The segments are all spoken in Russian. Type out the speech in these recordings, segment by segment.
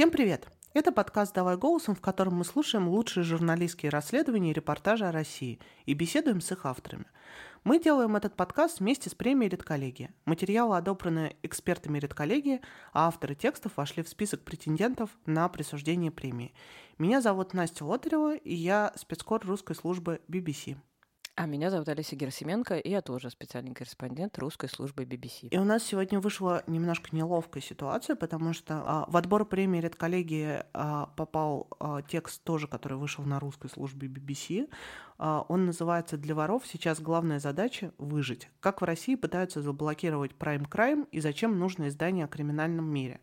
Всем привет! Это подкаст «Давай голосом», в котором мы слушаем лучшие журналистские расследования и репортажи о России и беседуем с их авторами. Мы делаем этот подкаст вместе с премией «Редколлегия». Материалы одобраны экспертами «Редколлегии», а авторы текстов вошли в список претендентов на присуждение премии. Меня зовут Настя Лотарева, и я спецкор русской службы BBC. А меня зовут Олеся Герасименко, и я тоже специальный корреспондент русской службы BBC. И у нас сегодня вышла немножко неловкая ситуация, потому что в отбор премии «Редколлегии» попал текст тоже, который вышел на русской службе BBC. Он называется «Для воров сейчас главная задача – выжить. Как в России пытаются заблокировать Prime Crime и зачем нужно издание о криминальном мире».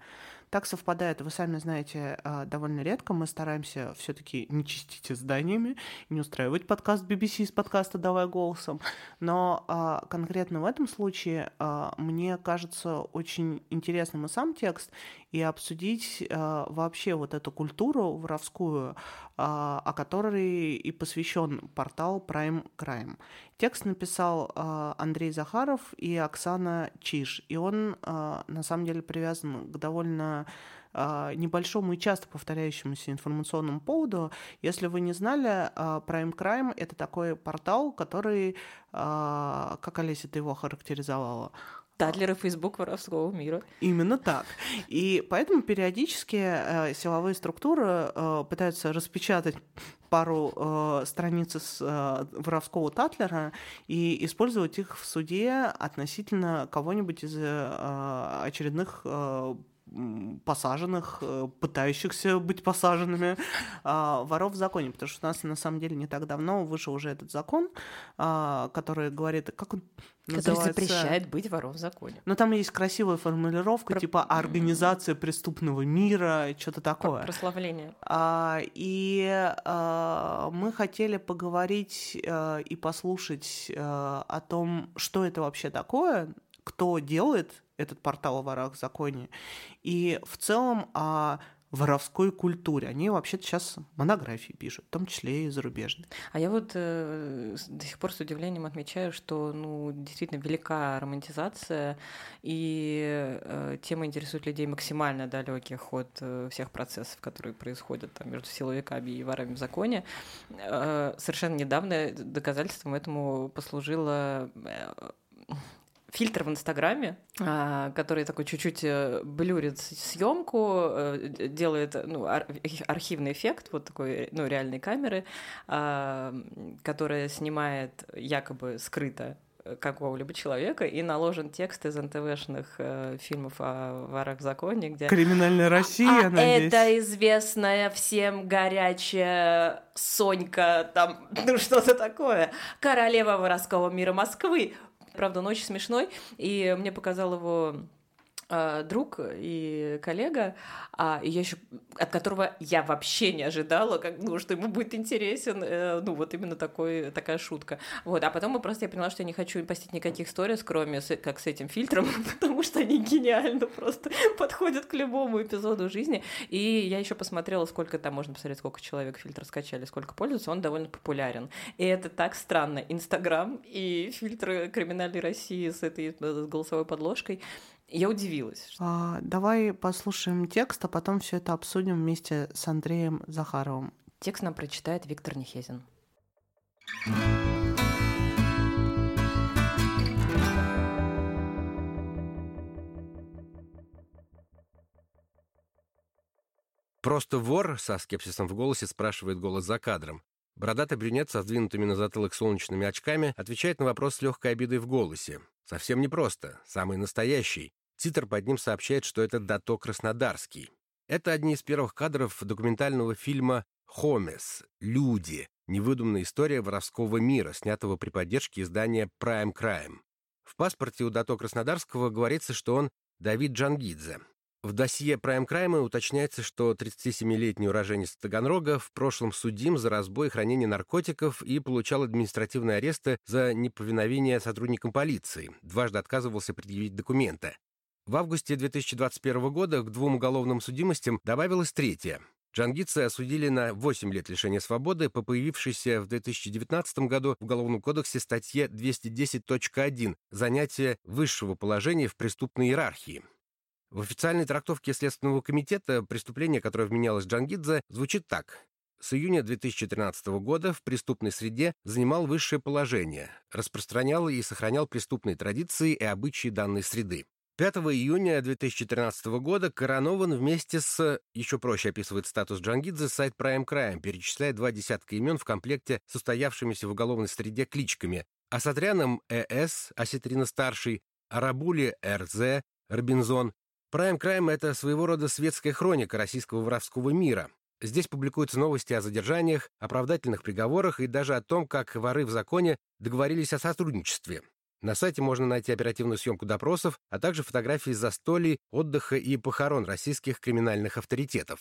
Так совпадает, вы сами знаете, довольно редко. Мы стараемся все-таки не чистить изданиями, не устраивать подкаст BBC из подкаста «Давай голосом». Но конкретно в этом случае мне кажется очень интересным и сам текст, и обсудить вообще вот эту культуру воровскую, о которой и посвящен портал Prime Crime. Текст написал Андрей Захаров и Оксана Чиж, и он на самом деле привязан к довольно небольшому и часто повторяющемуся информационному поводу. Если вы не знали, Prime Crime — это такой портал, который, как, Олеся, ты его характеризовала? Татлер и Фейсбук воровского мира. Именно так. И поэтому периодически силовые структуры пытаются распечатать пару страниц с воровского Татлера и использовать их в суде относительно кого-нибудь из очередных посаженных, пытающихся быть посаженными воров в законе, потому что у нас на самом деле не так давно вышел уже этот закон, который говорит, как он называется? Который запрещает быть вором в законе. Но там есть красивая формулировка, типа «организация преступного мира», что-то такое. Прославление. И мы хотели поговорить и послушать о том, что это вообще такое, кто делает этот портал о ворах в законе, и в целом о воровской культуре. Они вообще-то сейчас монографии пишут, в том числе и зарубежные. А я вот до сих пор с удивлением отмечаю, что действительно велика романтизация, и тема интересует людей максимально далеких от всех процессов, которые происходят там, между силовиками и ворами в законе. Совершенно недавно доказательством этому послужила фильтр в Инстаграме, который такой чуть-чуть блюрит съемку, делает архивный эффект вот такой реальной камеры, которая снимает якобы скрыто какого-либо человека, и наложен текст из НТВшных фильмов о ворах в законе, где «Криминальная Россия», надеюсь. Это известная всем горячая Сонька, там, что-то такое. «Королева воровского мира Москвы». Правда, он очень смешной, и мне показал его друг и коллега, и я еще, от которого я вообще не ожидала, что ему будет интересен, вот именно такая шутка. Вот. А потом я поняла, что я не хочу постить никаких сториз, кроме как с этим фильтром, потому что они гениально просто подходят к любому эпизоду жизни. И я еще посмотрела, сколько там можно посмотреть, сколько человек фильтр скачали, сколько пользуются, он довольно популярен. И это так странно. Инстаграм и фильтры «Криминальной России» с этой голосовой подложкой. Я удивилась. Давай послушаем текст, а потом все это обсудим вместе с Андреем Захаровым. Текст нам прочитает Виктор Нехезин. Просто вор со скепсисом в голосе спрашивает голос за кадром. Бородатый брюнет со сдвинутыми на затылок солнечными очками отвечает на вопрос с легкой обидой в голосе. Совсем непросто, самый настоящий. Титр под ним сообщает, что это Дато Краснодарский. Это одни из первых кадров документального фильма «Хомес. Люди. Невыдуманная история воровского мира», снятого при поддержке издания Prime Crime. В паспорте у Дато Краснодарского говорится, что он Давид Джангидзе. В досье Prime Crime уточняется, что 37-летний уроженец Таганрога в прошлом судим за разбой и хранение наркотиков и получал административные аресты за неповиновение сотрудникам полиции. Дважды отказывался предъявить документы. В августе 2021 года к 2 уголовным судимостям добавилась 3-я. Джангидзе осудили на 8 лет лишения свободы по появившейся в 2019 году в Уголовном кодексе статье 210.1 «Занятие высшего положения в преступной иерархии». В официальной трактовке Следственного комитета преступление, которое вменялось Джангидзе, звучит так. С июня 2013 года в преступной среде занимал высшее положение, распространял и сохранял преступные традиции и обычаи данной среды. 5 июня 2013 года коронован вместе с... Еще проще описывает статус Джангидзе сайт Prime Crime, перечисляя 2 десятка имен в комплекте с устоявшимися в уголовной среде кличками. Асатрианом С., Осетрина Старший, Рабули Эрзе, Робинзон. Prime Crime — это своего рода светская хроника российского воровского мира. Здесь публикуются новости о задержаниях, оправдательных приговорах и даже о том, как воры в законе договорились о сотрудничестве. На сайте можно найти оперативную съемку допросов, а также фотографии застолий, отдыха и похорон российских криминальных авторитетов.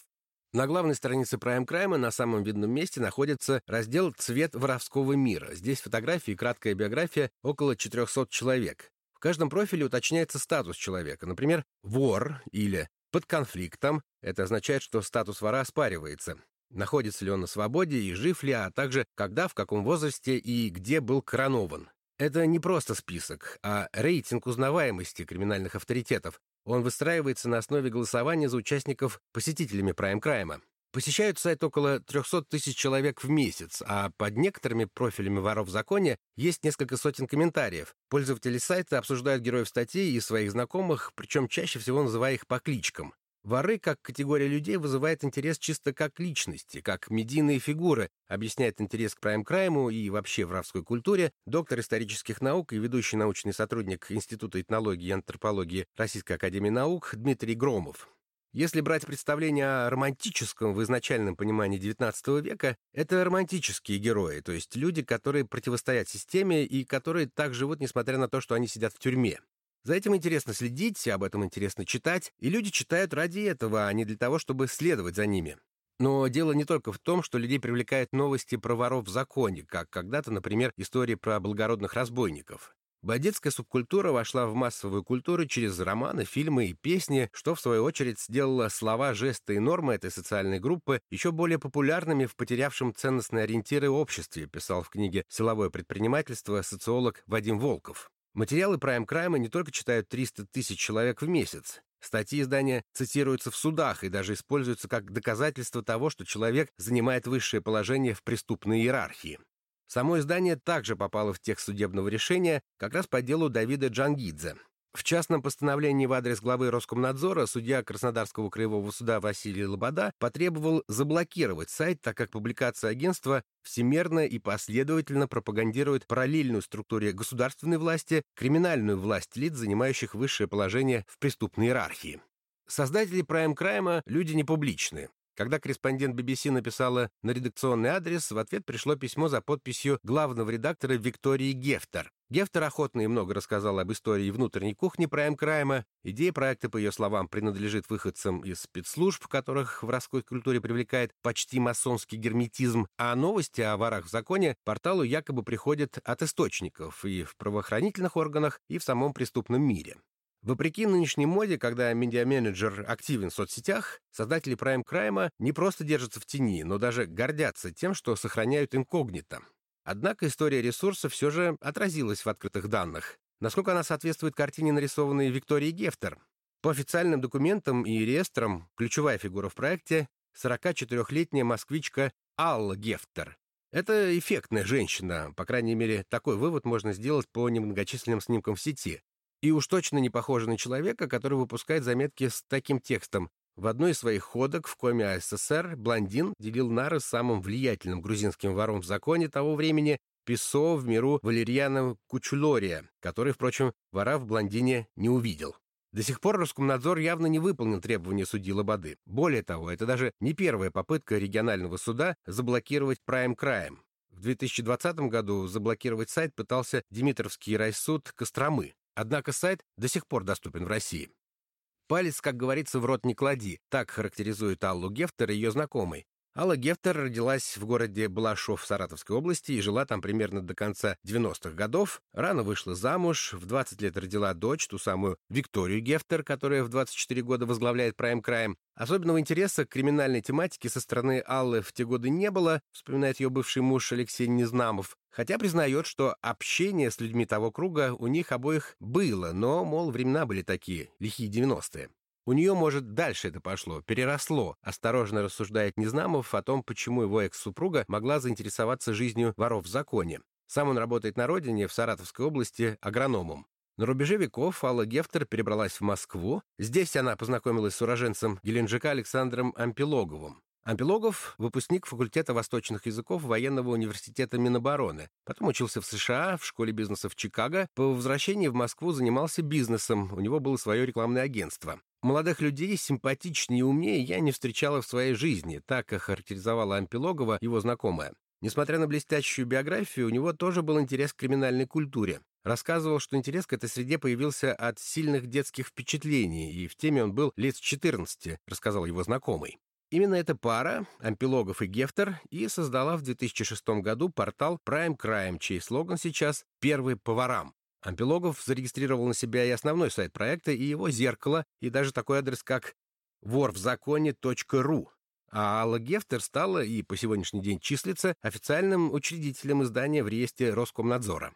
На главной странице Prime Crime на самом видном месте находится раздел «Цвет воровского мира». Здесь фотографии и краткая биография около 400 человек. В каждом профиле уточняется статус человека, например, «вор» или «под конфликтом». Это означает, что статус вора оспаривается. Находится ли он на свободе и жив ли, а также когда, в каком возрасте и где был коронован. Это не просто список, а рейтинг узнаваемости криминальных авторитетов. Он выстраивается на основе голосования за участников посетителями Prime Crime. Посещают сайт около 300 тысяч человек в месяц, а под некоторыми профилями воров в законе есть несколько сотен комментариев. Пользователи сайта обсуждают героев статей и своих знакомых, причем чаще всего называя их по кличкам. Воры как категория людей вызывает интерес чисто как личности, как медийные фигуры, объясняет интерес к прайм-крайму и вообще воровской культуре доктор исторических наук и ведущий научный сотрудник Института этнологии и антропологии Российской академии наук Дмитрий Громов. Если брать представление о романтическом в изначальном понимании XIX века, это романтические герои, то есть люди, которые противостоят системе и которые так живут, несмотря на то, что они сидят в тюрьме. За этим интересно следить, об этом интересно читать, и люди читают ради этого, а не для того, чтобы следовать за ними. Но дело не только в том, что людей привлекают новости про воров в законе, как когда-то, например, истории про благородных разбойников. Бандитская субкультура вошла в массовую культуру через романы, фильмы и песни, что, в свою очередь, сделало слова, жесты и нормы этой социальной группы еще более популярными в потерявшем ценностные ориентиры обществе, писал в книге «Силовое предпринимательство» социолог Вадим Волков. Материалы Prime Crime не только читают 300 тысяч человек в месяц. Статьи издания цитируются в судах и даже используются как доказательство того, что человек занимает высшее положение в преступной иерархии. Само издание также попало в текст судебного решения как раз по делу Давида Джангидзе. В частном постановлении в адрес главы Роскомнадзора судья Краснодарского краевого суда Василий Лобода потребовал заблокировать сайт, так как публикация агентства всемерно и последовательно пропагандирует параллельную структуре государственной власти, криминальную власть лиц, занимающих высшее положение в преступной иерархии. Создатели Prime Crime – люди непубличные. Когда корреспондент BBC написала на редакционный адрес, в ответ пришло письмо за подписью главного редактора Виктории Гефтер. Гефтер охотно и много рассказала об истории внутренней кухни Prime Crime. Идея проекта, по ее словам, принадлежит выходцам из спецслужб, которых в воровской культуре привлекает почти масонский герметизм, а новости о ворах в законе порталу якобы приходят от источников и в правоохранительных органах, и в самом преступном мире. Вопреки нынешней моде, когда медиа-менеджер активен в соцсетях, создатели Prime Crime не просто держатся в тени, но даже гордятся тем, что сохраняют инкогнито. Однако история ресурса все же отразилась в открытых данных. Насколько она соответствует картине, нарисованной Викторией Гефтер? По официальным документам и реестрам ключевая фигура в проекте – 44-летняя москвичка Алла Гефтер. Это эффектная женщина, по крайней мере, такой вывод можно сделать по немногочисленным снимкам в сети. И уж точно не похожа на человека, который выпускает заметки с таким текстом. В одной из своих ходок в коме СССР блондин делил нары с самым влиятельным грузинским вором в законе того времени Писо в миру Валерьяном Кучулория, который, впрочем, вора в блондине не увидел. До сих пор Роскомнадзор явно не выполнил требования судьи Лободы. Более того, это даже не первая попытка регионального суда заблокировать Prime Crime. В 2020 году заблокировать сайт пытался Димитровский райсуд Костромы. Однако сайт до сих пор доступен в России. «Палец, как говорится, в рот не клади», так характеризует Аллу Гефтер и ее знакомый. Алла Гефтер родилась в городе Балашов Саратовской области и жила там примерно до конца 90-х годов. Рано вышла замуж, в 20 лет родила дочь, ту самую Викторию Гефтер, которая в 24 года возглавляет Prime Crime. Особенного интереса к криминальной тематике со стороны Аллы в те годы не было, вспоминает ее бывший муж Алексей Незнамов, хотя признает, что общение с людьми того круга у них обоих было, но, мол, времена были такие, лихие 90-е. У нее, может, дальше это пошло, переросло, осторожно рассуждает Незнамов о том, почему его экс-супруга могла заинтересоваться жизнью воров в законе. Сам он работает на родине, в Саратовской области, агрономом. На рубеже веков Алла Гефтер перебралась в Москву. Здесь она познакомилась с уроженцем Геленджика Александром Ампилоговым. Ампилогов – выпускник факультета восточных языков военного университета Минобороны. Потом учился в США, в школе бизнеса в Чикаго. По возвращении в Москву занимался бизнесом, у него было свое рекламное агентство. «Молодых людей симпатичнее и умнее я не встречала в своей жизни», так охарактеризовала Ампилогова его знакомая. Несмотря на блестящую биографию, у него тоже был интерес к криминальной культуре. Рассказывал, что интерес к этой среде появился от сильных детских впечатлений, и в теме он был лет с 14, рассказал его знакомый. Именно эта пара, Ампилогов и Гефтер, и создала в 2006 году портал Prime Crime, чей слоган сейчас «Первый по ворам». Ампилогов зарегистрировал на себя и основной сайт проекта, и его зеркало, и даже такой адрес, как ворвзаконе.ру. А Алла Гефтер стала и по сегодняшний день числится официальным учредителем издания в реестре Роскомнадзора.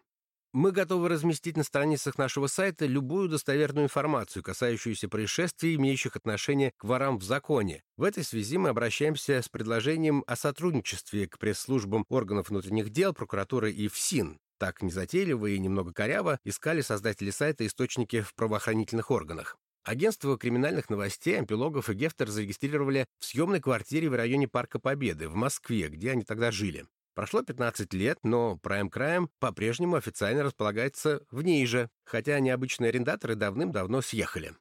Мы готовы разместить на страницах нашего сайта любую достоверную информацию, касающуюся происшествий, имеющих отношение к ворам в законе. В этой связи мы обращаемся с предложением о сотрудничестве к пресс-службам органов внутренних дел, прокуратуры и ФСИН. Так незатейливо и немного коряво искали создатели сайта источники в правоохранительных органах. Агентство криминальных новостей Ампилогов и Гефтер зарегистрировали в съемной квартире в районе Парка Победы в Москве, где они тогда жили. Прошло 15 лет, но Prime Crime по-прежнему официально располагается в ней же, хотя необычные арендаторы давным-давно съехали.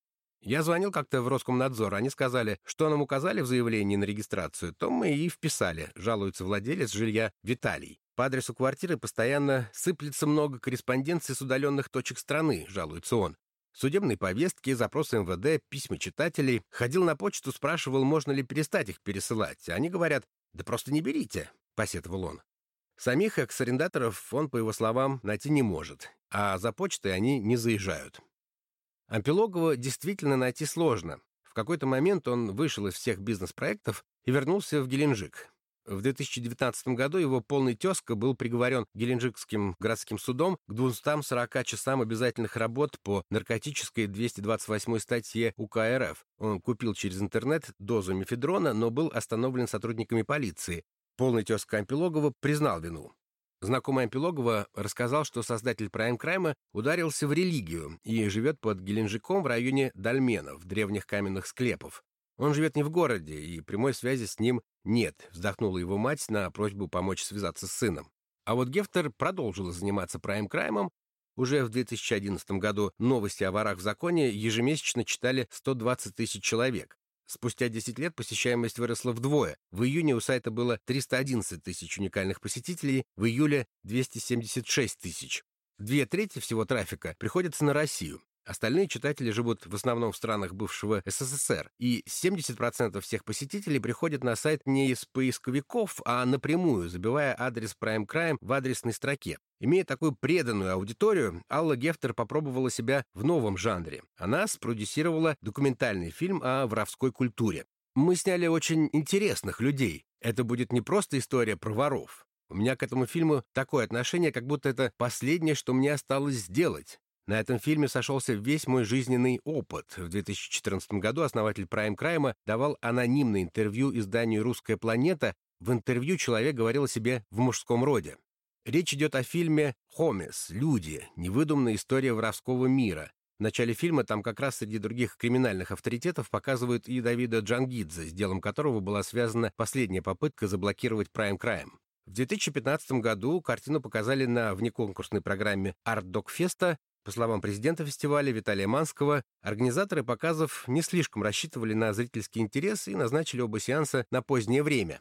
Я звонил как-то в Роскомнадзор, они сказали, что нам указали в заявлении на регистрацию, то мы и вписали, жалуется владелец жилья Виталий. По адресу квартиры постоянно сыплется много корреспонденций с удаленных точек страны, жалуется он. Судебные повестки, запросы МВД, письма читателей. Ходил на почту, спрашивал, можно ли перестать их пересылать. Они говорят, да просто не берите. Посетовал он. Самих экс-арендаторов он, по его словам, найти не может, а за почтой они не заезжают. Ампилогова действительно найти сложно. В какой-то момент он вышел из всех бизнес-проектов и вернулся в Геленджик. В 2019 году его полный тезка был приговорен Геленджикским городским судом к 240 часам обязательных работ по наркотической 228 статье УК РФ. Он купил через интернет дозу мефедрона, но был остановлен сотрудниками полиции. Полный тезка Ампилогова признал вину. Знакомый Ампилогова рассказал, что создатель Prime Crime ударился в религию и живет под Геленджиком в районе дольменов, древних каменных склепов. Он живет не в городе, и прямой связи с ним нет, вздохнула его мать на просьбу помочь связаться с сыном. А вот Гефтер продолжила заниматься Prime Crime. Уже в 2011 году новости о ворах в законе ежемесячно читали 120 тысяч человек. Спустя 10 лет посещаемость выросла вдвое. В июне у сайта было 311 тысяч уникальных посетителей, в июле – 276 тысяч. 2/3 всего трафика приходится на Россию. Остальные читатели живут в основном в странах бывшего СССР. И 70% всех посетителей приходят на сайт не из поисковиков, а напрямую, забивая адрес Prime Crime в адресной строке. Имея такую преданную аудиторию, Алла Гефтер попробовала себя в новом жанре. Она спродюсировала документальный фильм о воровской культуре. «Мы сняли очень интересных людей. Это будет не просто история про воров. У меня к этому фильму такое отношение, как будто это последнее, что мне осталось сделать». На этом фильме сошелся весь мой жизненный опыт. В 2014 году основатель Prime Crime давал анонимное интервью изданию «Русская планета». В интервью человек говорил о себе в мужском роде. Речь идет о фильме «Хомес. Люди. Невыдуманная история воровского мира». В начале фильма там как раз среди других криминальных авторитетов показывают и Давида Джангидзе, с делом которого была связана последняя попытка заблокировать Prime Crime. В 2015 году картину показали на внеконкурсной программе «Артдокфеста». По словам президента фестиваля Виталия Манского, организаторы показов не слишком рассчитывали на зрительский интерес и назначили оба сеанса на позднее время.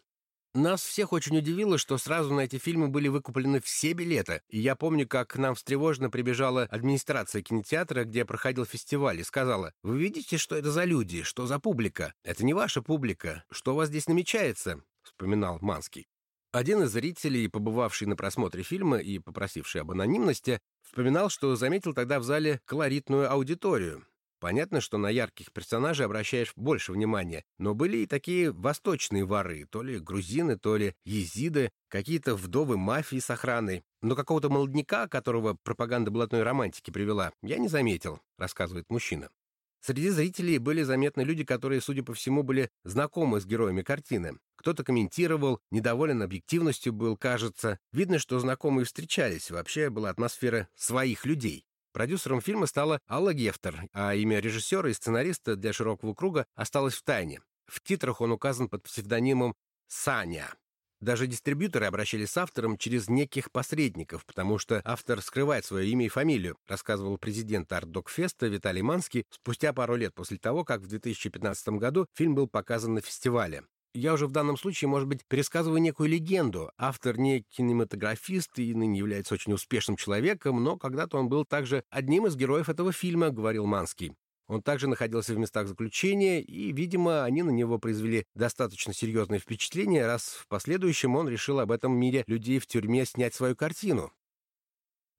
Нас всех очень удивило, что сразу на эти фильмы были выкуплены все билеты. И я помню, как к нам встревоженно прибежала администрация кинотеатра, где проходил фестиваль, и сказала: «Вы видите, что это за люди, что за публика? Это не ваша публика. Что у вас здесь намечается?» — вспоминал Манский. Один из зрителей, побывавший на просмотре фильма и попросивший об анонимности, вспоминал, что заметил тогда в зале колоритную аудиторию. Понятно, что на ярких персонажей обращаешь больше внимания, но были и такие восточные воры, то ли грузины, то ли езиды, какие-то вдовы мафии с охраной. Но какого-то молодняка, которого пропаганда блатной романтики привела, я не заметил, рассказывает мужчина. Среди зрителей были заметны люди, которые, судя по всему, были знакомы с героями картины. Кто-то комментировал, недоволен объективностью был, кажется. Видно, что знакомые встречались, вообще была атмосфера своих людей. Продюсером фильма стала Алла Гефтер, а имя режиссера и сценариста для широкого круга осталось в тайне. В титрах он указан под псевдонимом «Саня». Даже дистрибьюторы обращались с автором через неких посредников, потому что автор скрывает свое имя и фамилию, рассказывал президент Артдокфеста Виталий Манский спустя пару лет после того, как в 2015 году фильм был показан на фестивале. Я уже в данном случае, может быть, пересказываю некую легенду. Автор не кинематографист и ныне является очень успешным человеком, но когда-то он был также одним из героев этого фильма, говорил Манский. Он также находился в местах заключения, и, видимо, они на него произвели достаточно серьезное впечатление, раз в последующем он решил об этом мире людей в тюрьме снять свою картину.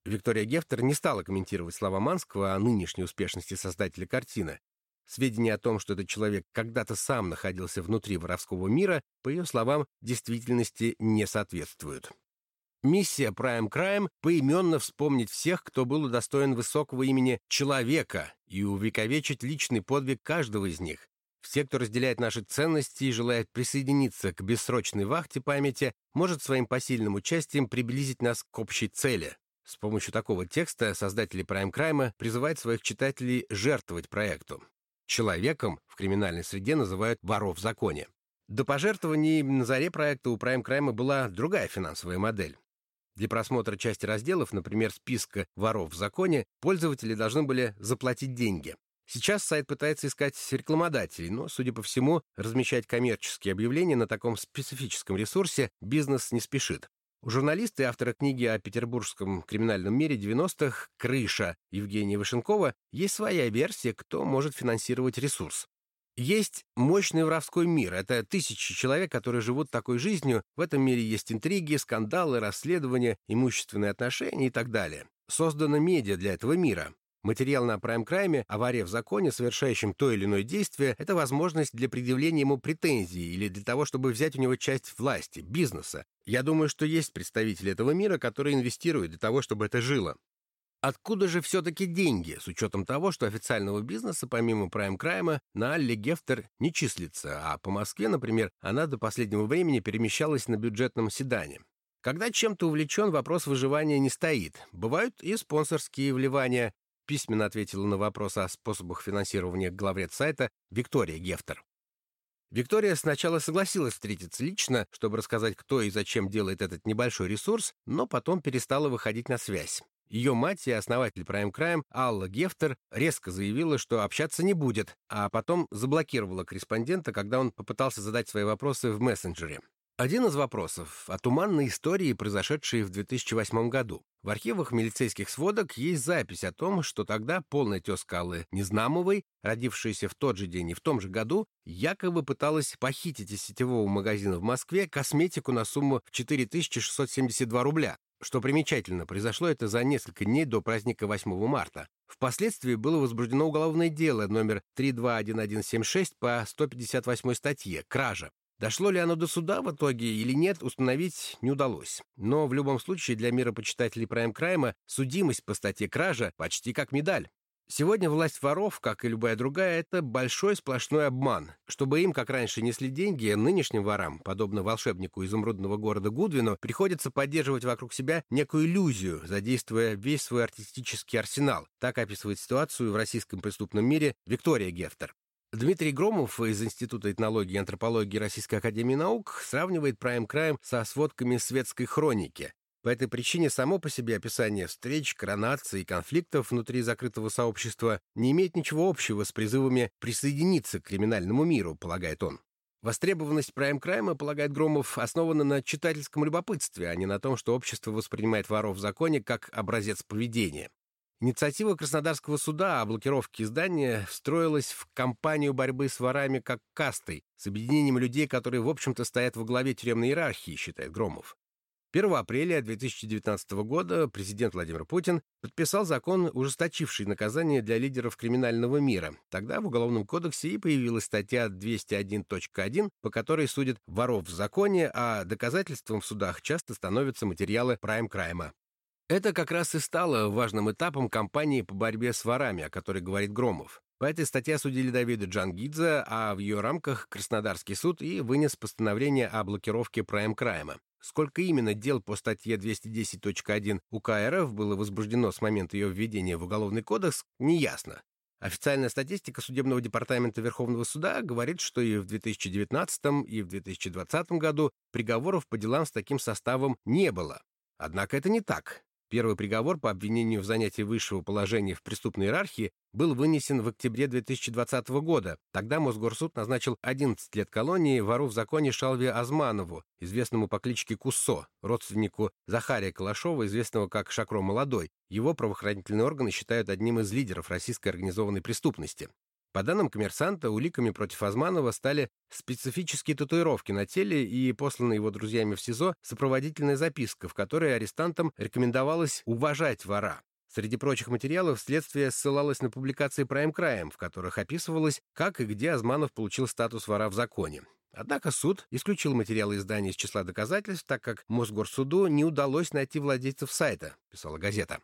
Виктория Гефтер не стала комментировать слова Манского о нынешней успешности создателя картины. Сведения о том, что этот человек когда-то сам находился внутри воровского мира, по ее словам, действительности не соответствуют. Миссия Prime Crime — поименно вспомнить всех, кто был удостоен высокого имени «человека» и увековечить личный подвиг каждого из них. Все, кто разделяет наши ценности и желает присоединиться к бессрочной вахте памяти, может своим посильным участием приблизить нас к общей цели. С помощью такого текста создатели Prime Crime призывают своих читателей жертвовать проекту. «Человеком» в криминальной среде называют «воров в законе». До пожертвований на заре проекта у Prime Crime была другая финансовая модель. Для просмотра части разделов, например, списка «Воров в законе», пользователи должны были заплатить деньги. Сейчас сайт пытается искать рекламодателей, но, судя по всему, размещать коммерческие объявления на таком специфическом ресурсе бизнес не спешит. У журналиста и автора книги о петербургском криминальном мире 90-х «Крыша» Евгения Вышенкова есть своя версия, кто может финансировать ресурс. Есть мощный воровской мир. Это тысячи человек, которые живут такой жизнью. В этом мире есть интриги, скандалы, расследования, имущественные отношения и так далее. Создано медиа для этого мира. Материал на Prime Crime о воре в законе, совершающем то или иное действие, это возможность для предъявления ему претензий или для того, чтобы взять у него часть власти, бизнеса. Я думаю, что есть представители этого мира, которые инвестируют для того, чтобы это жило. Откуда же все-таки деньги, с учетом того, что официального бизнеса, помимо Prime Crime, на Алле Гефтер не числится, а по Москве, например, она до последнего времени перемещалась на бюджетном седане. Когда чем-то увлечен, вопрос выживания не стоит. Бывают и спонсорские вливания. Письменно ответила на вопрос о способах финансирования главред сайта Виктория Гефтер. Виктория сначала согласилась встретиться лично, чтобы рассказать, кто и зачем делает этот небольшой ресурс, но потом перестала выходить на связь. Ее мать и основатель Prime Crime Алла Гефтер резко заявила, что общаться не будет, а потом заблокировала корреспондента, когда он попытался задать свои вопросы в мессенджере. Один из вопросов о туманной истории, произошедшей в 2008 году. В архивах милицейских сводок есть запись о том, что тогда полная тезка Аллы Незнамовой, родившаяся в тот же день и в том же году, якобы пыталась похитить из сетевого магазина в Москве косметику на сумму в 4672 рубля. Что примечательно, произошло это за несколько дней до праздника 8 марта. Впоследствии было возбуждено уголовное дело номер 321176 по 158 статье «Кража». Дошло ли оно до суда в итоге или нет, установить не удалось. Но в любом случае для миропочитателей Prime Crime судимость по статье «Кража» почти как медаль. Сегодня власть воров, как и любая другая, это большой сплошной обман. Чтобы им, как раньше, несли деньги, нынешним ворам, подобно волшебнику изумрудного города Гудвину, приходится поддерживать вокруг себя некую иллюзию, задействуя весь свой артистический арсенал. Так описывает ситуацию в российском преступном мире Виктория Гефтер. Дмитрий Громов из Института этнологии и антропологии Российской академии наук сравнивает Prime Crime со сводками светской хроники. По этой причине само по себе описание встреч, коронаций и конфликтов внутри закрытого сообщества не имеет ничего общего с призывами присоединиться к криминальному миру, полагает он. Востребованность Prime Crime, полагает Громов, основана на читательском любопытстве, а не на том, что общество воспринимает воров в законе как образец поведения. Инициатива Краснодарского суда о блокировке издания встроилась в кампанию борьбы с ворами как кастой, с объединением людей, которые, в общем-то, стоят во главе тюремной иерархии, считает Громов. 1 апреля 2019 года президент Владимир Путин подписал закон, ужесточивший наказание для лидеров криминального мира. Тогда в Уголовном кодексе и появилась статья 201.1, по которой судят воров в законе, а доказательством в судах часто становятся материалы Prime Crime. Это как раз и стало важным этапом кампании по борьбе с ворами, о которой говорит Громов. По этой статье осудили Давида Джангидзе, а в ее рамках Краснодарский суд и вынес постановление о блокировке Prime Crime. Сколько именно дел по статье 210.1 УК РФ было возбуждено с момента ее введения в Уголовный кодекс, неясно. Официальная статистика Судебного департамента Верховного суда говорит, что и в 2019, и в 2020 году приговоров по делам с таким составом не было. Однако это не так. Первый приговор по обвинению в занятии высшего положения в преступной иерархии был вынесен в октябре 2020 года. Тогда Мосгорсуд назначил 11 лет колонии вору в законе Шалве Азманову, известному по кличке Куссо, родственнику Захария Калашова, известного как Шакро Молодой. Его правоохранительные органы считают одним из лидеров российской организованной преступности. По данным коммерсанта, уликами против Азманова стали специфические татуировки на теле и посланная его друзьями в СИЗО сопроводительная записка, в которой арестантам рекомендовалось уважать вора. Среди прочих материалов следствие ссылалось на публикации Prime Crime, в которых описывалось, как и где Азманов получил статус вора в законе. Однако суд исключил материалы издания из числа доказательств, так как Мосгорсуду не удалось найти владельцев сайта, писала газета.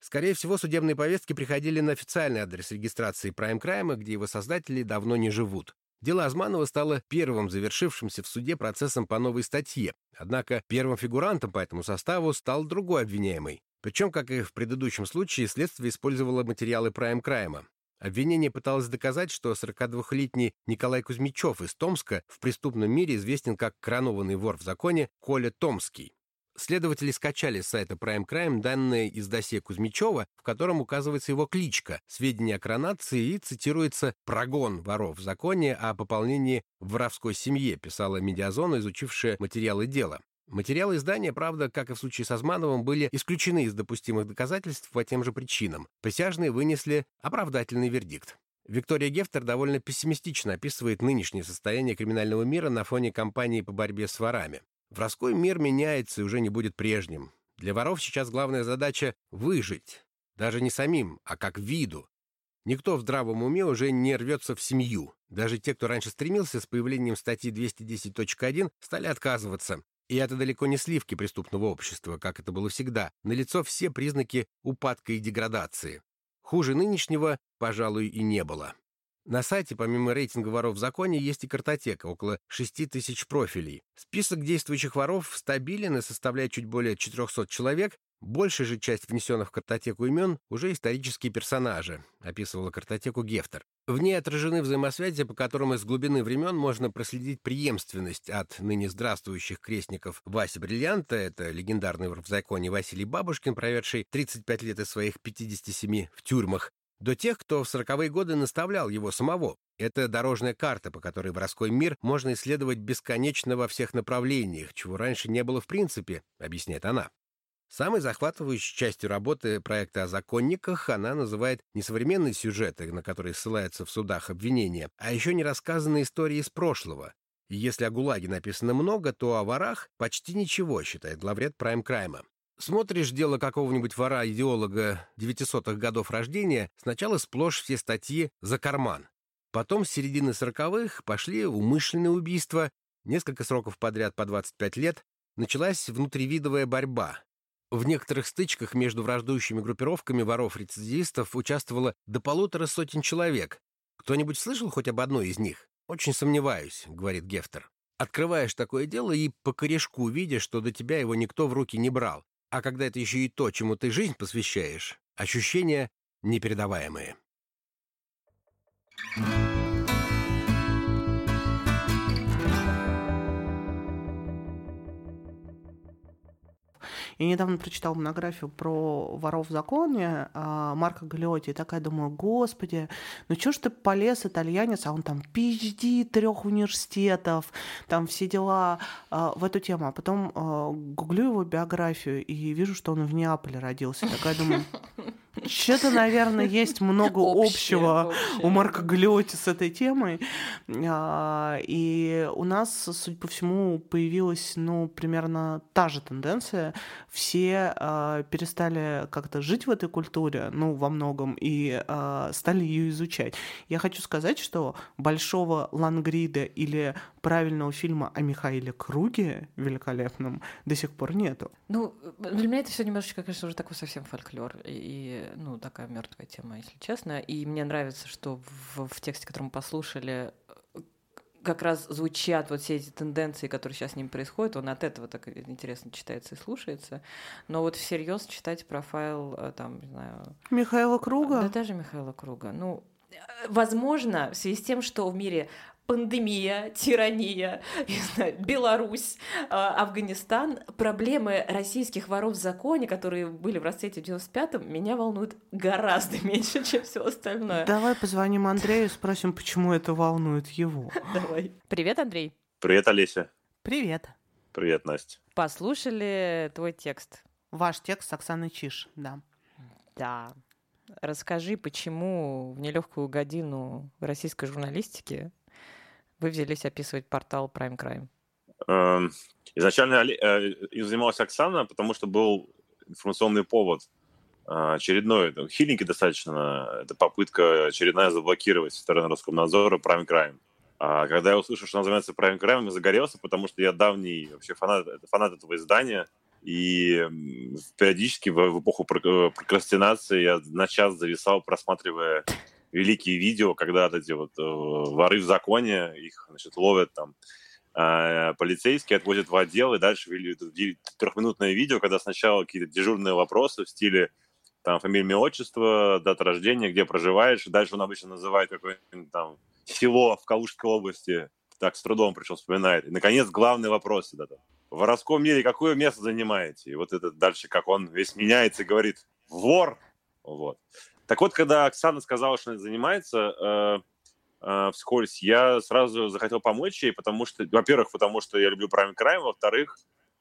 Скорее всего, судебные повестки приходили на официальный адрес регистрации Prime Crime, где его создатели давно не живут. Дело Азманова стало первым завершившимся в суде процессом по новой статье. Однако первым фигурантом по этому составу стал другой обвиняемый. Причем, как и в предыдущем случае, следствие использовало материалы Prime Crime. Обвинение пыталось доказать, что 42-летний Николай Кузьмичев из Томска в преступном мире известен как коронованный вор в законе Коля Томский. Следователи скачали с сайта Prime Crime данные из досье Кузьмичева, в котором указывается его кличка, сведения о коронации и цитируется «прогон воров в законе о пополнении в воровской семье», писала медиазона, изучившая материалы дела. Материалы издания, правда, как и в случае с Азмановым, были исключены из допустимых доказательств по тем же причинам. Присяжные вынесли оправдательный вердикт. Виктория Гефтер довольно пессимистично описывает нынешнее состояние криминального мира на фоне кампании по борьбе с ворами. Воровской мир меняется и уже не будет прежним. Для воров сейчас главная задача – выжить. Даже не самим, а как виду. Никто в здравом уме уже не рвется в семью. Даже те, кто раньше стремился, с появлением статьи 210.1 стали отказываться. И это далеко не сливки преступного общества, как это было всегда. Налицо все признаки упадка и деградации. Хуже нынешнего, пожалуй, и не было. На сайте, помимо рейтинга воров в законе, есть и картотека, около 6000 профилей. Список действующих воров стабилен и составляет чуть более 400 человек. Большая же часть внесенных в картотеку имен уже исторические персонажи, описывала картотеку Гефтер. В ней отражены взаимосвязи, по которым из глубины времен можно проследить преемственность от ныне здравствующих крестников Васи Бриллианта, это легендарный вор в законе Василий Бабушкин, проведший 35 лет из своих 57 в тюрьмах, до тех, кто в 40-е годы наставлял его самого. Это дорожная карта, по которой воровской мир можно исследовать бесконечно во всех направлениях, чего раньше не было в принципе, объясняет она. Самой захватывающей частью работы проекта о законниках она называет не современные сюжеты, на которые ссылаются в судах обвинения, а еще не рассказанные истории из прошлого. И если о ГУЛАГе написано много, то о ворах почти ничего, считает главред Prime Crime. Смотришь дело какого-нибудь вора-идеолога 900-х годов рождения, сначала сплошь все статьи «за карман». Потом с середины 40-х пошли умышленные убийства, несколько сроков подряд по 25 лет, началась внутривидовая борьба. В некоторых стычках между враждующими группировками воров-рецидивистов участвовало до 150 человек. Кто-нибудь слышал хоть об одной из них? «Очень сомневаюсь», — говорит Гефтер. «Открываешь такое дело и по корешку видишь, что до тебя его никто в руки не брал. А когда это еще и то, чему ты жизнь посвящаешь, ощущения непередаваемые». Я недавно прочитала монографию про воров в законе Марко Галиотти, и такая думаю, господи, ну чё ж ты полез, итальянец, а он там PhD 3 университетов, там все дела в эту тему. А потом гуглю его биографию и вижу, что он в Неаполе родился. Такая думаю, что-то, наверное, есть много общего у Марко Галиотти с этой темой. И у нас, судя по всему, появилась, ну, примерно та же тенденция. Все перестали как-то жить в этой культуре, ну, во многом, и стали ее изучать. Я хочу сказать, что большого лангрида или правильного фильма о Михаиле Круге великолепном до сих пор нету. Ну, для меня это все немножечко, конечно, уже такой совсем фольклор. И ну, такая мертвая тема, если честно. И мне нравится, что в тексте, который мы послушали, как раз звучат вот все эти тенденции, которые сейчас с ним происходят. Он от этого так интересно читается и слушается. Но вот всерьез читать профайл, там, не знаю... Михаила Круга? Да, даже Михаила Круга. Ну, возможно, в связи с тем, что в мире... Пандемия, тирания, не знаю, Беларусь, Афганистан. Проблемы российских воров в законе, которые были в расцвете в 95-м, меня волнуют гораздо меньше, чем все остальное. Давай позвоним Андрею и спросим, почему это волнует его. Давай. Привет, Андрей. Привет, Олеся. Привет. Привет, Настя. Послушали твой текст. Ваш текст с Оксаной Чиж, да. Да. Расскажи, почему в нелегкую годину российской журналистики вы взялись описывать портал Prime Crime? Изначально им занималась Оксана, потому что был информационный повод очередной, хиленький достаточно, это попытка очередная заблокировать со стороны Роскомнадзора Prime Crime. А когда я услышал, что она занимается Prime Crime, я загорелся, потому что я давний вообще фанат этого издания, и периодически в эпоху прокрастинации я на час зависал, просматривая... великие видео, когда эти вот воры в законе, их, значит, ловят там полицейские, отвозят в отдел, и дальше трехминутное видео, когда сначала какие-то дежурные вопросы в стиле там фамилия, имя, отчество, дата рождения, где проживаешь, и дальше он обычно называет какое-нибудь там село в Калужской области, так с трудом причем вспоминает. И, наконец, главный вопрос. Да, там, в воровском мире какое место занимаете? И вот это дальше, как он весь меняется и говорит «вор!» Вот. Так вот, когда Оксана сказала, что она занимается, вскользь, я сразу захотел помочь ей, потому что, во-первых, потому что я люблю Prime Crime, во-вторых,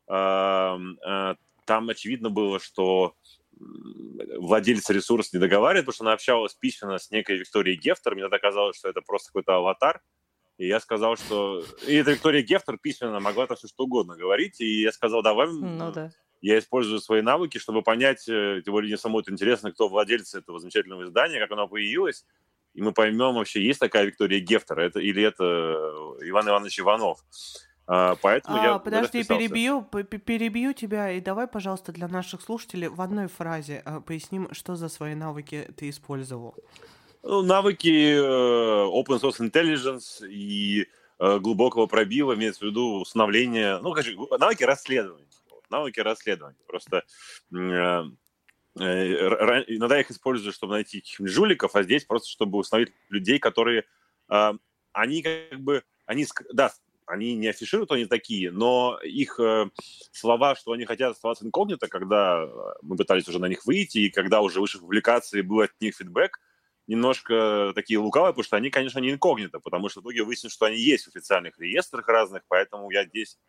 там очевидно было, что владелец ресурса не договаривает, потому что она общалась письменно с некой Викторией Гефтер, мне тогда казалось, что это просто какой-то аватар, и я сказал, что... И эта Виктория Гефтер письменно могла там все что угодно говорить, и я сказал, давай... Ну да. Я использую свои навыки, чтобы понять, тем более не самому это интересно, кто владелец этого замечательного издания, как оно появилось, и мы поймем вообще, есть такая Виктория Гефтер, это, или это Иван Иванович Иванов. Поэтому я подожди, перебью тебя, и давай, пожалуйста, для наших слушателей в одной фразе поясним, что за свои навыки ты использовал. Ну, навыки open source intelligence и глубокого пробива, имеется в виду установление, ну, навыки расследования. Навыки расследования. Просто иногда их использую, чтобы найти каких-нибудь жуликов, а здесь просто, чтобы установить людей, которые... Они не афишируют, они такие, но их слова, что они хотят оставаться инкогнито, когда мы пытались уже на них выйти, и когда уже вышли публикации, был от них фидбэк, немножко такие лукавые, потому что они, конечно, не инкогнито, потому что в итоге выяснилось, что они есть в официальных реестрах разных, поэтому я здесь...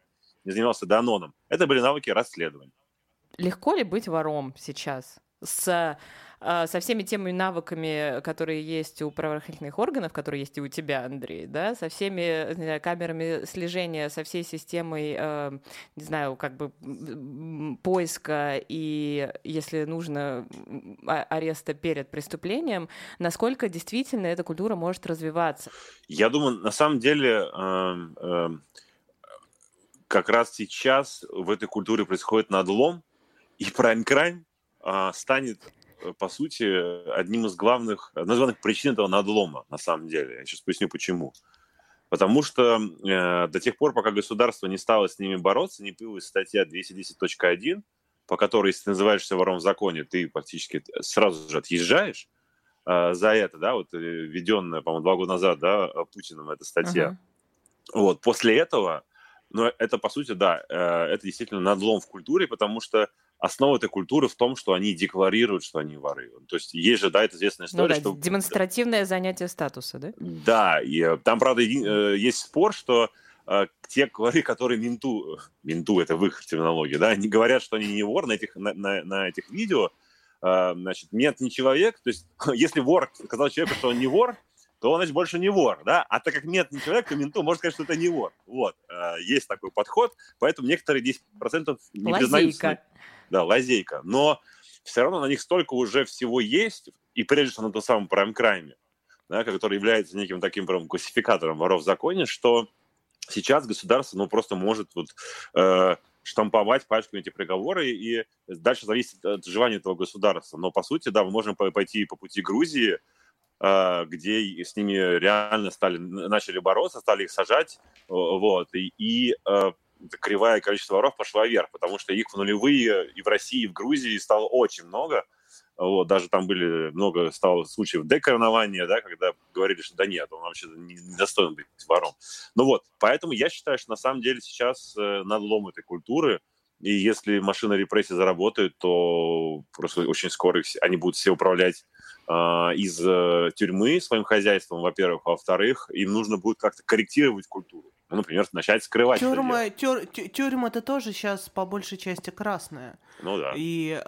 не занимался даноном. Это были навыки расследования. Легко ли быть вором сейчас? Со всеми теми навыками, которые есть у правоохранительных органов, которые есть и у тебя, Андрей, да, со всеми, не знаю, камерами слежения, со всей системой, не знаю, как бы поиска и, если нужно, ареста перед преступлением, насколько действительно эта культура может развиваться? Я думаю, на самом деле... Как раз сейчас в этой культуре происходит надлом, и Prime Crime станет, по сути, одной из главных причин этого надлома, на самом деле. Я сейчас поясню, почему. Потому что до тех пор, пока государство не стало с ними бороться, не появилась статья 210.1, по которой, если ты называешься вором в законе, ты практически сразу же отъезжаешь за это, да, вот введенная, по-моему, 2 года назад, да, Путиным эта статья. Uh-huh. Вот, после этого... Но это, по сути, да, это действительно надлом в культуре, потому что основа этой культуры в том, что они декларируют, что они воры. То есть есть же, да, это известная история. Ну да, что... демонстративное занятие статуса, да? Да, и там, правда, есть спор, что те воры, которые менту, это в их терминологии, да, они говорят, что они не вор на этих видео, значит, мент не человек. То есть если вор сказал человеку, что он не вор, то он, значит, больше не вор, да? А так как нет ни человека, то менту можно сказать, что это не вор. Вот, есть такой подход, поэтому некоторые 10% не признаются. Лазейка. Да, лазейка. Но все равно на них столько уже всего есть, и прежде всего на том самом Prime Crime, да, который является неким таким прям классификатором воров в законе, что сейчас государство, ну, просто может вот штамповать пачками эти приговоры, и дальше зависит от желания этого государства. Но, по сути, да, мы можем пойти по пути Грузии, где с ними реально начали бороться, стали их сажать, вот, и кривая количество воров пошла вверх, потому что их в нулевые и в России, и в Грузии стало очень много. Вот, даже там были много стало случаев декоронования, да, когда говорили, что да нет, он вообще не достоин быть вором. Ну вот, поэтому я считаю, что на самом деле сейчас надлом этой культуры, и если машина репрессий заработает, то просто очень скоро они будут все управлять из тюрьмы своим хозяйством, во-первых, а во-вторых, им нужно будет как-то корректировать культуру. Ну, например, начать скрывать. Тюрьма-то тоже сейчас по большей части красная. Ну да. И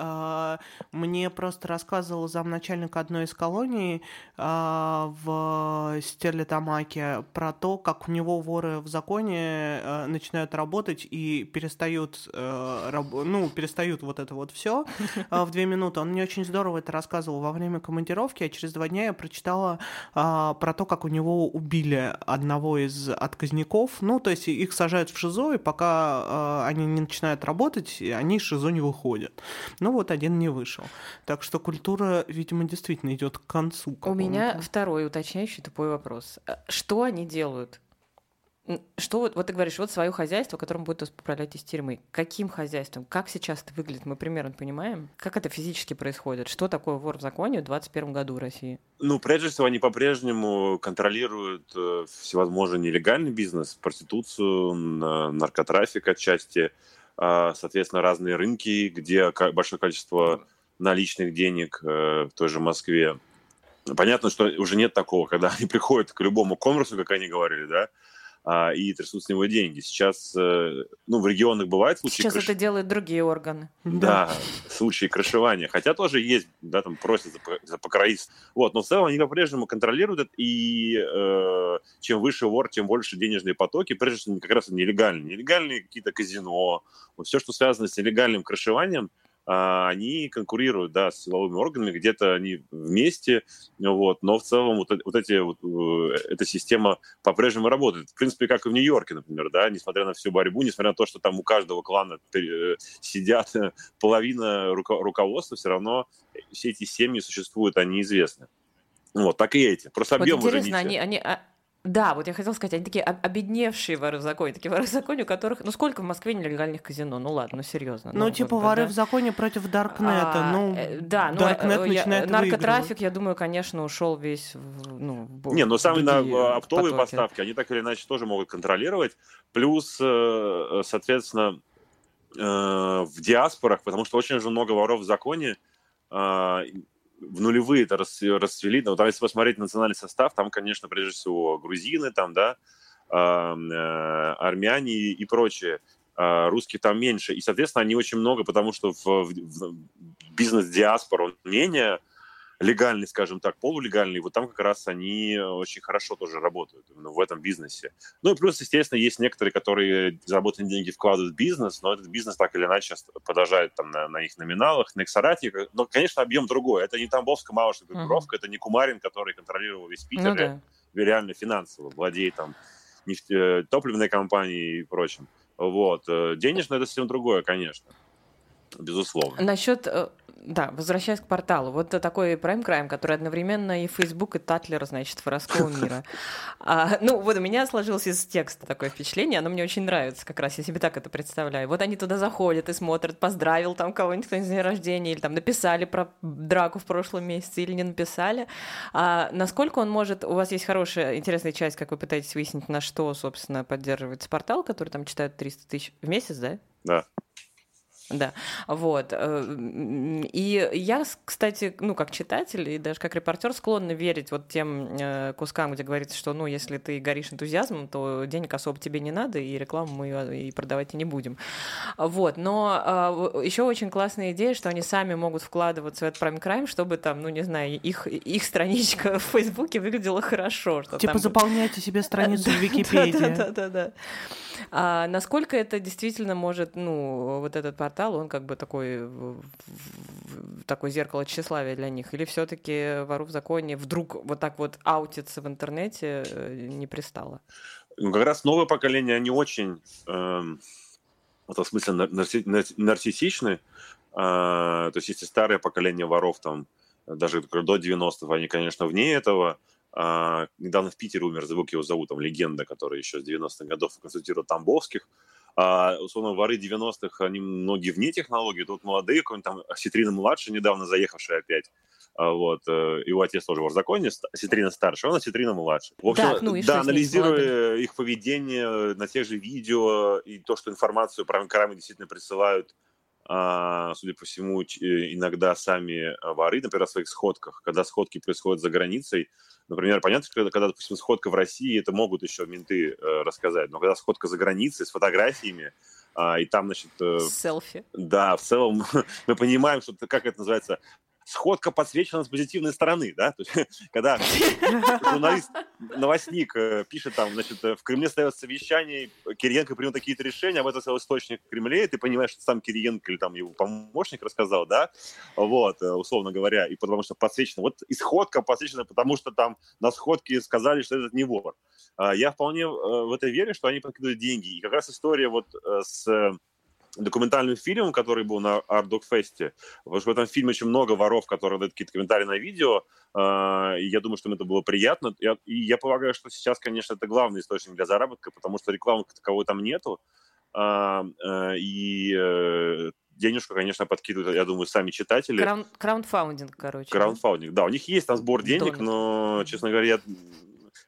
мне просто рассказывал замначальник одной из колоний в Стерлитамаке про то, как у него воры в законе начинают работать и перестают вот это вот все в 2 минуты. Он мне очень здорово это рассказывал во время командировки, а через 2 дня я прочитала про то, как у него убили одного из отказников. Ну, то есть их сажают в ШИЗО, и пока они не начинают работать, они из ШИЗО не выходят. Ну, вот один не вышел. Так что культура, видимо, действительно идет к концу какому-то. У меня второй уточняющий тупой вопрос. Что они делают? Что вот ты говоришь, вот свое хозяйство, которым будут управлять из тюрьмы. Каким хозяйством? Как сейчас это выглядит? Мы примерно понимаем, как это физически происходит. Что такое вор в законе в 2021 году в России? Ну, прежде всего, они по-прежнему контролируют всевозможный нелегальный бизнес, проституцию, наркотрафик отчасти, соответственно, разные рынки, где большое количество наличных денег в той же Москве. Понятно, что уже нет такого, когда они приходят к любому конкурсу, как они говорили, да, и трясут с него деньги. Сейчас, ну, в регионах бывают случаи... Сейчас это делают другие органы. Да, случаи крышевания. Хотя тоже есть, да, там просят за покровительство. Вот, но в целом они по-прежнему контролируют это, и чем выше вор, тем больше денежные потоки, прежде всего, как раз нелегальные. Нелегальные какие-то казино, вот все, что связано с нелегальным крышеванием, они конкурируют, да, с силовыми органами, где-то они вместе, вот, но в целом эта система по-прежнему работает. В принципе, как и в Нью-Йорке, например, да, несмотря на всю борьбу, несмотря на то, что там у каждого клана сидят половина руководства, все равно все эти семьи существуют, они известны. Вот, так и эти. Просто объем вот уже не те. Да, вот я хотела сказать, они такие обедневшие воры в законе, такие воры в законе, у которых... Ну, сколько в Москве нелегальных казино? Ну, ладно, ну, серьезно. Ну, типа воры в законе против Даркнета. Даркнет начинает наркотрафик, я думаю, конечно, ушел весь в оптовые потоки. Поставки, они так или иначе тоже могут контролировать. Плюс, соответственно, в диаспорах, потому что очень же много воров в законе, в нулевые это расцвели. Но там, если посмотреть национальный состав, там, конечно, прежде всего грузины, там, да, армяне и прочее. Русских там меньше. И, соответственно, они очень много, потому что в бизнес-диаспора менее легальный, скажем так, полулегальный. Вот там как раз они очень хорошо тоже работают именно в этом бизнесе. Ну и плюс, естественно, есть некоторые, которые заработанные деньги вкладывают в бизнес, но этот бизнес так или иначе продолжает там на их номиналах, на их соратниках. Но, конечно, объем другой. Это не тамбовская малышная группировка, это не Кумарин, который контролировал весь Питер, реально финансово, владеет там топливной компанией и прочим. Вот. Денежное – это совсем другое, конечно. Безусловно. Насчет... Да, возвращаясь к порталу. Вот такой Prime Crime, который одновременно и Фейсбук, и Татлер, значит, воровского мира. Ну, вот у меня сложилось из текста такое впечатление, оно мне очень нравится как раз, я себе так это представляю. Вот они туда заходят и смотрят, поздравил там кого-нибудь с днем рождения, или там написали про драку в прошлом месяце, или не написали. Насколько он может... У вас есть хорошая, интересная часть, как вы пытаетесь выяснить, на что, собственно, поддерживается портал, который там читают 300 тысяч в месяц, да? Да. Да, вот. И я, кстати, ну, как читатель и даже как репортер склонна верить вот тем кускам, где говорится, что, ну, если ты горишь энтузиазмом, то денег особо тебе не надо, и рекламу мы ее и продавать не будем. Вот, но еще очень классная идея, что они сами могут вкладываться в этот Prime Crime, чтобы там, ну, не знаю, их страничка в Фейсбуке выглядела хорошо. Что типа там... заполняйте себе страницу в Википедии. Да-да-да. Насколько это действительно может, ну, вот этот портал, он как бы такое зеркало тщеславия для них? Или все-таки вору в законе вдруг вот так вот аутиться в интернете не пристало? Ну, как раз новое поколение, они очень в этом смысле нарциссичны. То есть если старое поколение воров, там, даже до 90-х, они, конечно, вне этого. Недавно в Питере умер, звук его зовут, там, легенда, который еще с 90-х годов консультирует Тамбовских. Условно, воры 90-х, они многие вне технологии, тут молодые, какой-нибудь там Осетрина младший, недавно заехавший опять. Вот. Его отец тоже вор в законе, Осетрина старший, он Осетрина младший. В общем, да, ну, да, анализируя их поведение на тех же видео и то, что информацию про Prime Crime действительно присылают, судя по всему, иногда сами воры, например, в своих сходках, когда сходки происходят за границей. Например, понятно, когда, допустим, сходка в России, это могут еще менты рассказать, но когда сходка за границей с фотографиями, и там, значит... Селфи. Да, в целом мы понимаем, что как это называется... Сходка подсвечена с позитивной стороны, да? То есть, когда журналист-новостник пишет там, значит, в Кремле состоялось совещание, Кириенко принял такие-то решения, об этом сказал источник в Кремле, и ты понимаешь, что сам Кириенко или там его помощник рассказал, да? Вот, условно говоря, и потому что подсвечено. Вот и сходка подсвечена, потому что там на сходке сказали, что этот не вор. Я вполне в это верю, что они подкидывают деньги. И как раз история вот с... документальным фильмом, который был на Артдокфесте. Потому что в этом фильме очень много воров, которые дают какие-то комментарии на видео. И я думаю, что им это было приятно. И я полагаю, что сейчас, конечно, это главный источник для заработка, потому что рекламы таковой там нету. И денежку, конечно, подкидывают, я думаю, сами читатели. Краундфаундинг, короче. Краундфаундинг, да. У них есть там сбор денег, но, честно говоря,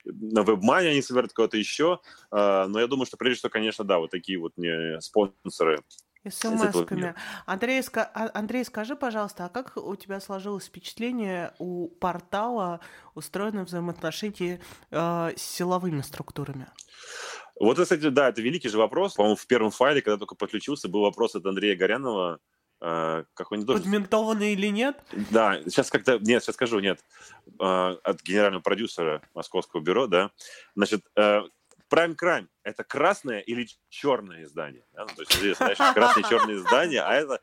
на WebMoney они собирают кого-то еще, но я думаю, что прежде всего, конечно, да, вот такие вот не спонсоры. СМС-ками. Андрей, скажи, пожалуйста, а как у тебя сложилось впечатление у портала, устроенного взаимоотношения с силовыми структурами? Вот, кстати, да, это великий же вопрос. По-моему, в первом файле, когда только подключился, был вопрос от Андрея Горянова, подментованный или нет? Да, сейчас скажу, нет. От генерального продюсера Московского бюро, да. Значит, Prime Crime – это красное или черное издание? Да? Ну, то есть, здесь, знаешь, красное и черное издание, а это...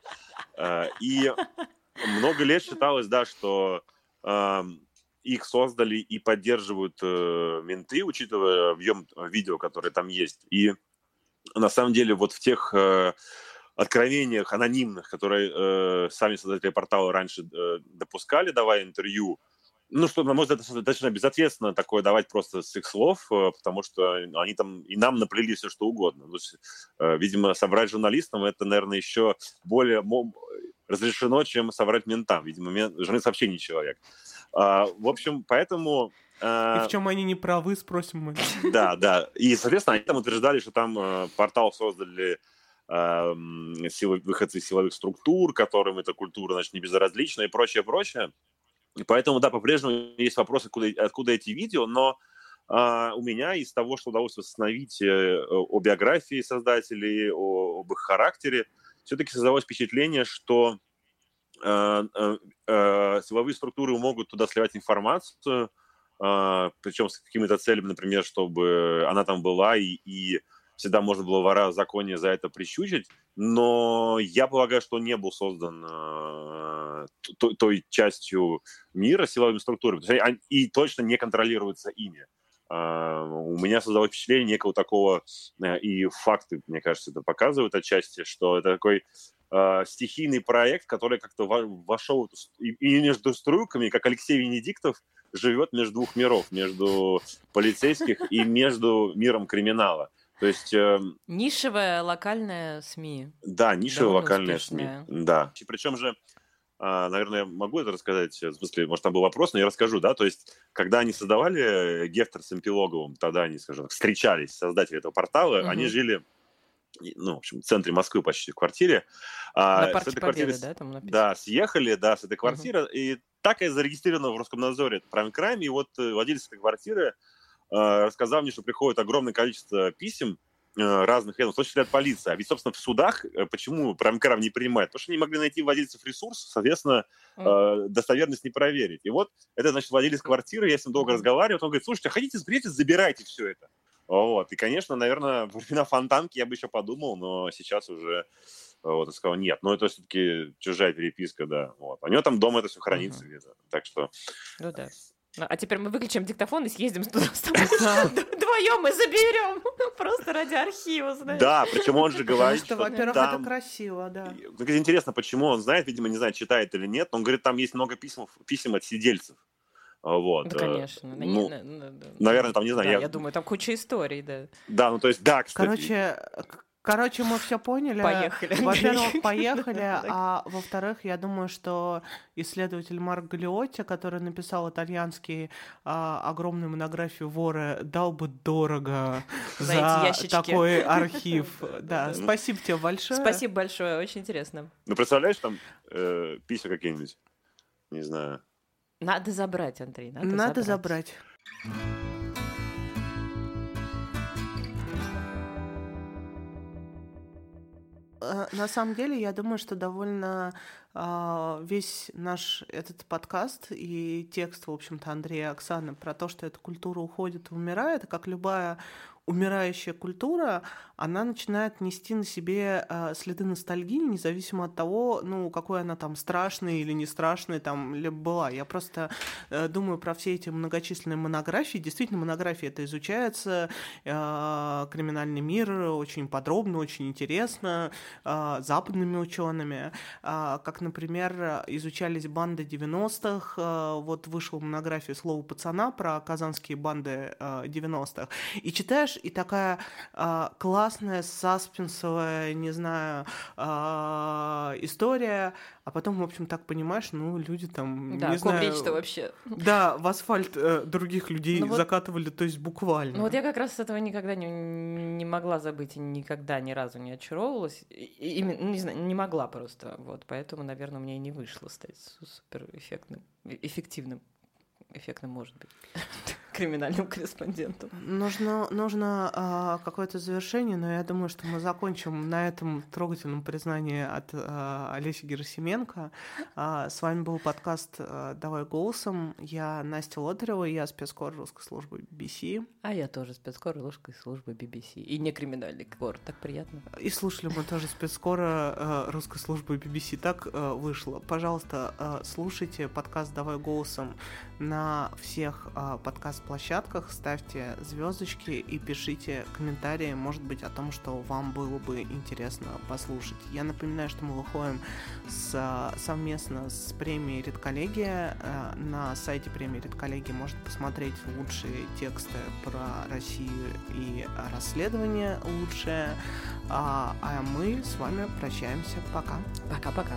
И много лет считалось, да, что их создали и поддерживают менты, учитывая объем видео, которые там есть. И на самом деле вот в тех... откровениях анонимных, которые сами создатели портала раньше допускали, давая интервью. Ну, что, на мой взгляд, достаточно безответственно такое давать просто с их слов, потому что они там и нам наплели все, что угодно. То есть, видимо, соврать журналистам это, наверное, еще более разрешено, чем соврать ментам. Видимо, журналист вообще не человек. В общем, поэтому... И в чем они не правы, спросим мы. Да, да. И, соответственно, они там утверждали, что там портал создали... выходцы из силовых структур, которым эта культура, значит, не безразлична и прочее, прочее. И поэтому, да, по-прежнему есть вопросы, откуда эти видео, но у меня из того, что удалось восстановить о биографии создателей, об их характере, все-таки создалось впечатление, что силовые структуры могут туда сливать информацию, причем с какими-то целями, например, чтобы она там была и всегда можно было вора в законе за это прищучить, но я полагаю, что не был создан той частью мира силовыми структурами, и точно не контролируется ими. У меня создалось впечатление некого такого, и факты, мне кажется, это показывают отчасти, что это такой стихийный проект, который как-то вошел и между струйками, как Алексей Венедиктов, живет между двух миров, между полицейских и между миром криминала. То есть... нишевая локальная СМИ. Да, нишевая локальная успешная. СМИ. Да. И причем же, наверное, я могу это рассказать, в смысле, может, там был вопрос, но я расскажу, да, то есть, когда они создавали Гефтер с Ампилоговым, тогда они, скажем так, встречались, создатели этого портала, они жили, ну, в общем, в центре Москвы почти, в квартире. На Парке Победы, да, там написано? Да, съехали, да, с этой квартиры, и так и зарегистрировано в Роскомнадзоре Prime Crime, и вот владелец этой квартиры рассказал мне, что приходит огромное количество писем разных, в том числе от полиции. А ведь, собственно, в судах почему Prime Crime не принимает? Потому что они могли найти владельцев ресурсов, соответственно, достоверность не проверить. И вот это, значит, владелец квартиры, я с ним долго разговаривал, он говорит, слушайте, хотите, приедете, забирайте все это. Вот. И, конечно, наверное, во времена Фонтанки я бы еще подумал, но сейчас уже вот, я сказал, нет. Но это все-таки чужая переписка, да. Вот. У него там дома это все хранится где-то. Так что... Ну да. А теперь мы выключим диктофон и съездим туда с тобой вдвоем и заберем. Просто ради архива, знаешь. Да, причем он же говорит, что во-первых, это красиво, да. Интересно, почему он знает, видимо, не знаю, читает или нет, но он говорит, там есть много писем от сидельцев. Вот. Да, конечно. Ну, наверное, там, не знаю. Да, я думаю, там куча историй, да. Да, ну то есть, да, кстати. Короче, мы все поняли. Поехали. Во-первых, поехали. А во-вторых, я думаю, что исследователь Марк Галиотти, который написал итальянский огромную монографию «Воры», дал бы дорого за такой архив. Да, спасибо тебе большое. Спасибо большое, очень интересно. Ну, представляешь, там письма какие-нибудь, не знаю. Надо забрать, Андрей, надо забрать. На самом деле, я думаю, что довольно весь наш этот подкаст и текст, в общем-то, Андрея и Оксаны про то, что эта культура уходит и умирает, как любая умирающая культура, она начинает нести на себе следы ностальгии, независимо от того, ну, какой она там страшная или не страшная там либо была. Я просто думаю про все эти многочисленные монографии. Действительно, монографии — это изучается, криминальный мир очень подробно, очень интересно, западными учеными. Как, например, изучались банды 90-х. Вот вышла монография «Слово пацана» про казанские банды 90-х. И читаешь, и такая классная, саспенсовая, не знаю, история, а потом, в общем, так понимаешь, ну, люди там, да, не знаю... Да, копричь-то вообще. Да, в асфальт других людей закатывали, то есть буквально. Ну, вот я как раз этого никогда не могла забыть, и никогда ни разу не очаровывалась, не могла просто, вот, поэтому, наверное, у меня и не вышло стать суперэффективным, может быть, криминальным корреспондентом. Нужно какое-то завершение, но я думаю, что мы закончим на этом трогательном признании от Олеси Герасименко. С вами был подкаст «Давай голосом». Я Настя Лотарева, я спецкор русской службы BBC. А я тоже спецкор русской службы BBC. И не криминальный кор, так приятно. И слушали мы тоже спецкора русской службы BBC. Так вышло. Пожалуйста, слушайте подкаст «Давай голосом» на всех подкаст-площадках, ставьте звездочки и пишите комментарии, может быть, о том, что вам было бы интересно послушать. Я напоминаю, что мы выходим совместно с премией «Редколлегия». На сайте премии «Редколлегия» можно посмотреть лучшие тексты про Россию и расследование лучшее. А мы с вами прощаемся. Пока. Пока-пока.